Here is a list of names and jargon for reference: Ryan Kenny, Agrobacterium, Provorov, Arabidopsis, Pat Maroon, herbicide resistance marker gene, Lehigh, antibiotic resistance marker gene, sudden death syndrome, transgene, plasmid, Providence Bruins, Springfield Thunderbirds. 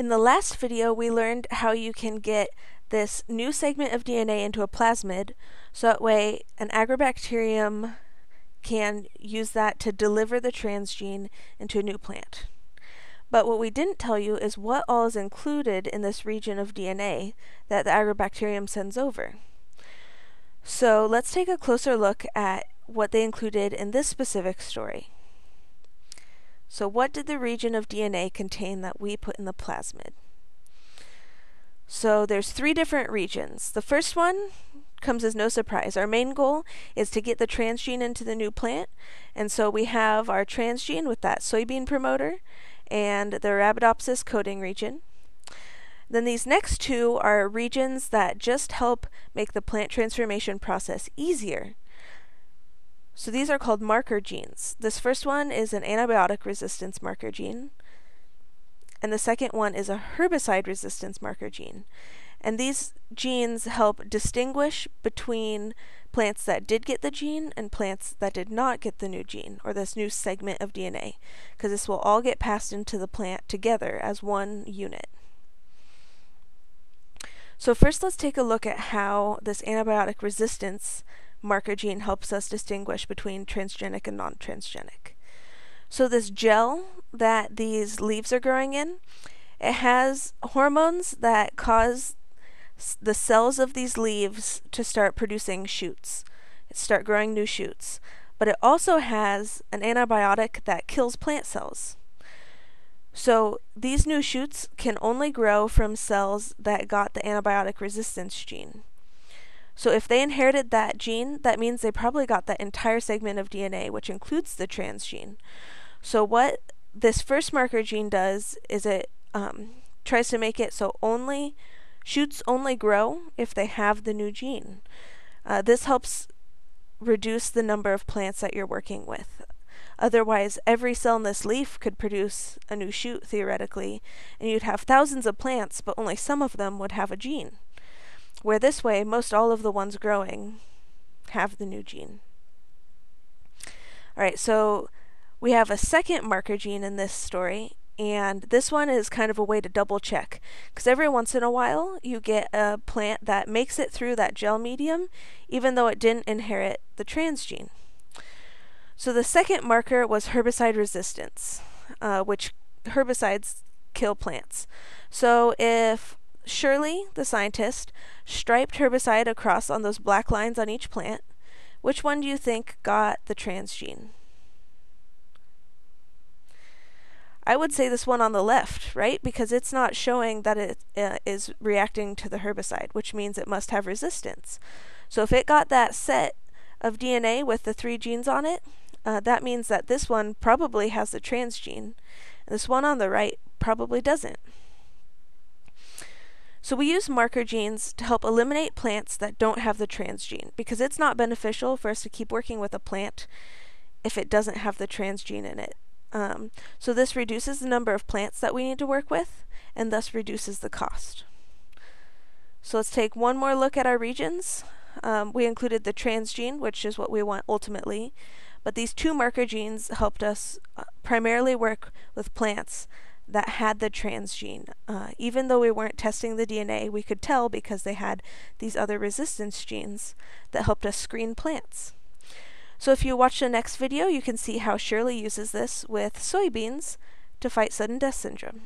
In the last video, we learned how you can get this new segment of DNA into a plasmid, so that way an agrobacterium can use that to deliver the transgene into a new plant. But what we didn't tell you is what all is included in this region of DNA that the agrobacterium sends over. So let's take a closer look at what they included in this specific story. So what did the region of DNA contain that we put in the plasmid? So there's three different regions. The first one comes as no surprise. Our main goal is to get the transgene into the new plant, and so we have our transgene with that soybean promoter and the Arabidopsis coding region. Then these next two are regions that just help make the plant transformation process easier. So these are called marker genes. This first one is an antibiotic resistance marker gene, and the second one is a herbicide resistance marker gene. And these genes help distinguish between plants that did get the gene and plants that did not get the new gene, or this new segment of DNA, because this will all get passed into the plant together as one unit. So first let's take a look at how this antibiotic resistance marker gene helps us distinguish between transgenic and non-transgenic. So this gel that these leaves are growing in, it has hormones that cause the cells of these leaves to start producing shoots, start growing new shoots, but it also has an antibiotic that kills plant cells. So these new shoots can only grow from cells that got the antibiotic resistance gene. So if they inherited that gene, that means they probably got that entire segment of DNA, which includes the transgene. So what this first marker gene does is it tries to make it so shoots only grow if they have the new gene. This helps reduce the number of plants that you're working with. Otherwise, every cell in this leaf could produce a new shoot, theoretically, and you'd have thousands of plants, but only some of them would have a gene. Where this way, most all of the ones growing have the new gene. Alright, so we have a second marker gene in this story, and this one is kind of a way to double check, because every once in a while you get a plant that makes it through that gel medium even though it didn't inherit the transgene. So the second marker was herbicide resistance, which herbicides kill plants. So if Shirley, the scientist, striped herbicide across on those black lines on each plant, which one do you think got the transgene? I would say this one on the left, right? Because it's not showing that it is reacting to the herbicide, which means it must have resistance. So if it got that set of DNA with the three genes on it, that means that this one probably has the transgene, and this one on the right probably doesn't. So we use marker genes to help eliminate plants that don't have the transgene, because it's not beneficial for us to keep working with a plant if it doesn't have the transgene in it. So this reduces the number of plants that we need to work with, and thus reduces the cost. So let's take one more look at our regions. We included the transgene, which is what we want ultimately, but these two marker genes helped us primarily work with plants that had the transgene. Even though we weren't testing the DNA, we could tell because they had these other resistance genes that helped us screen plants. So if you watch the next video, you can see how Shirley uses this with soybeans to fight sudden death syndrome.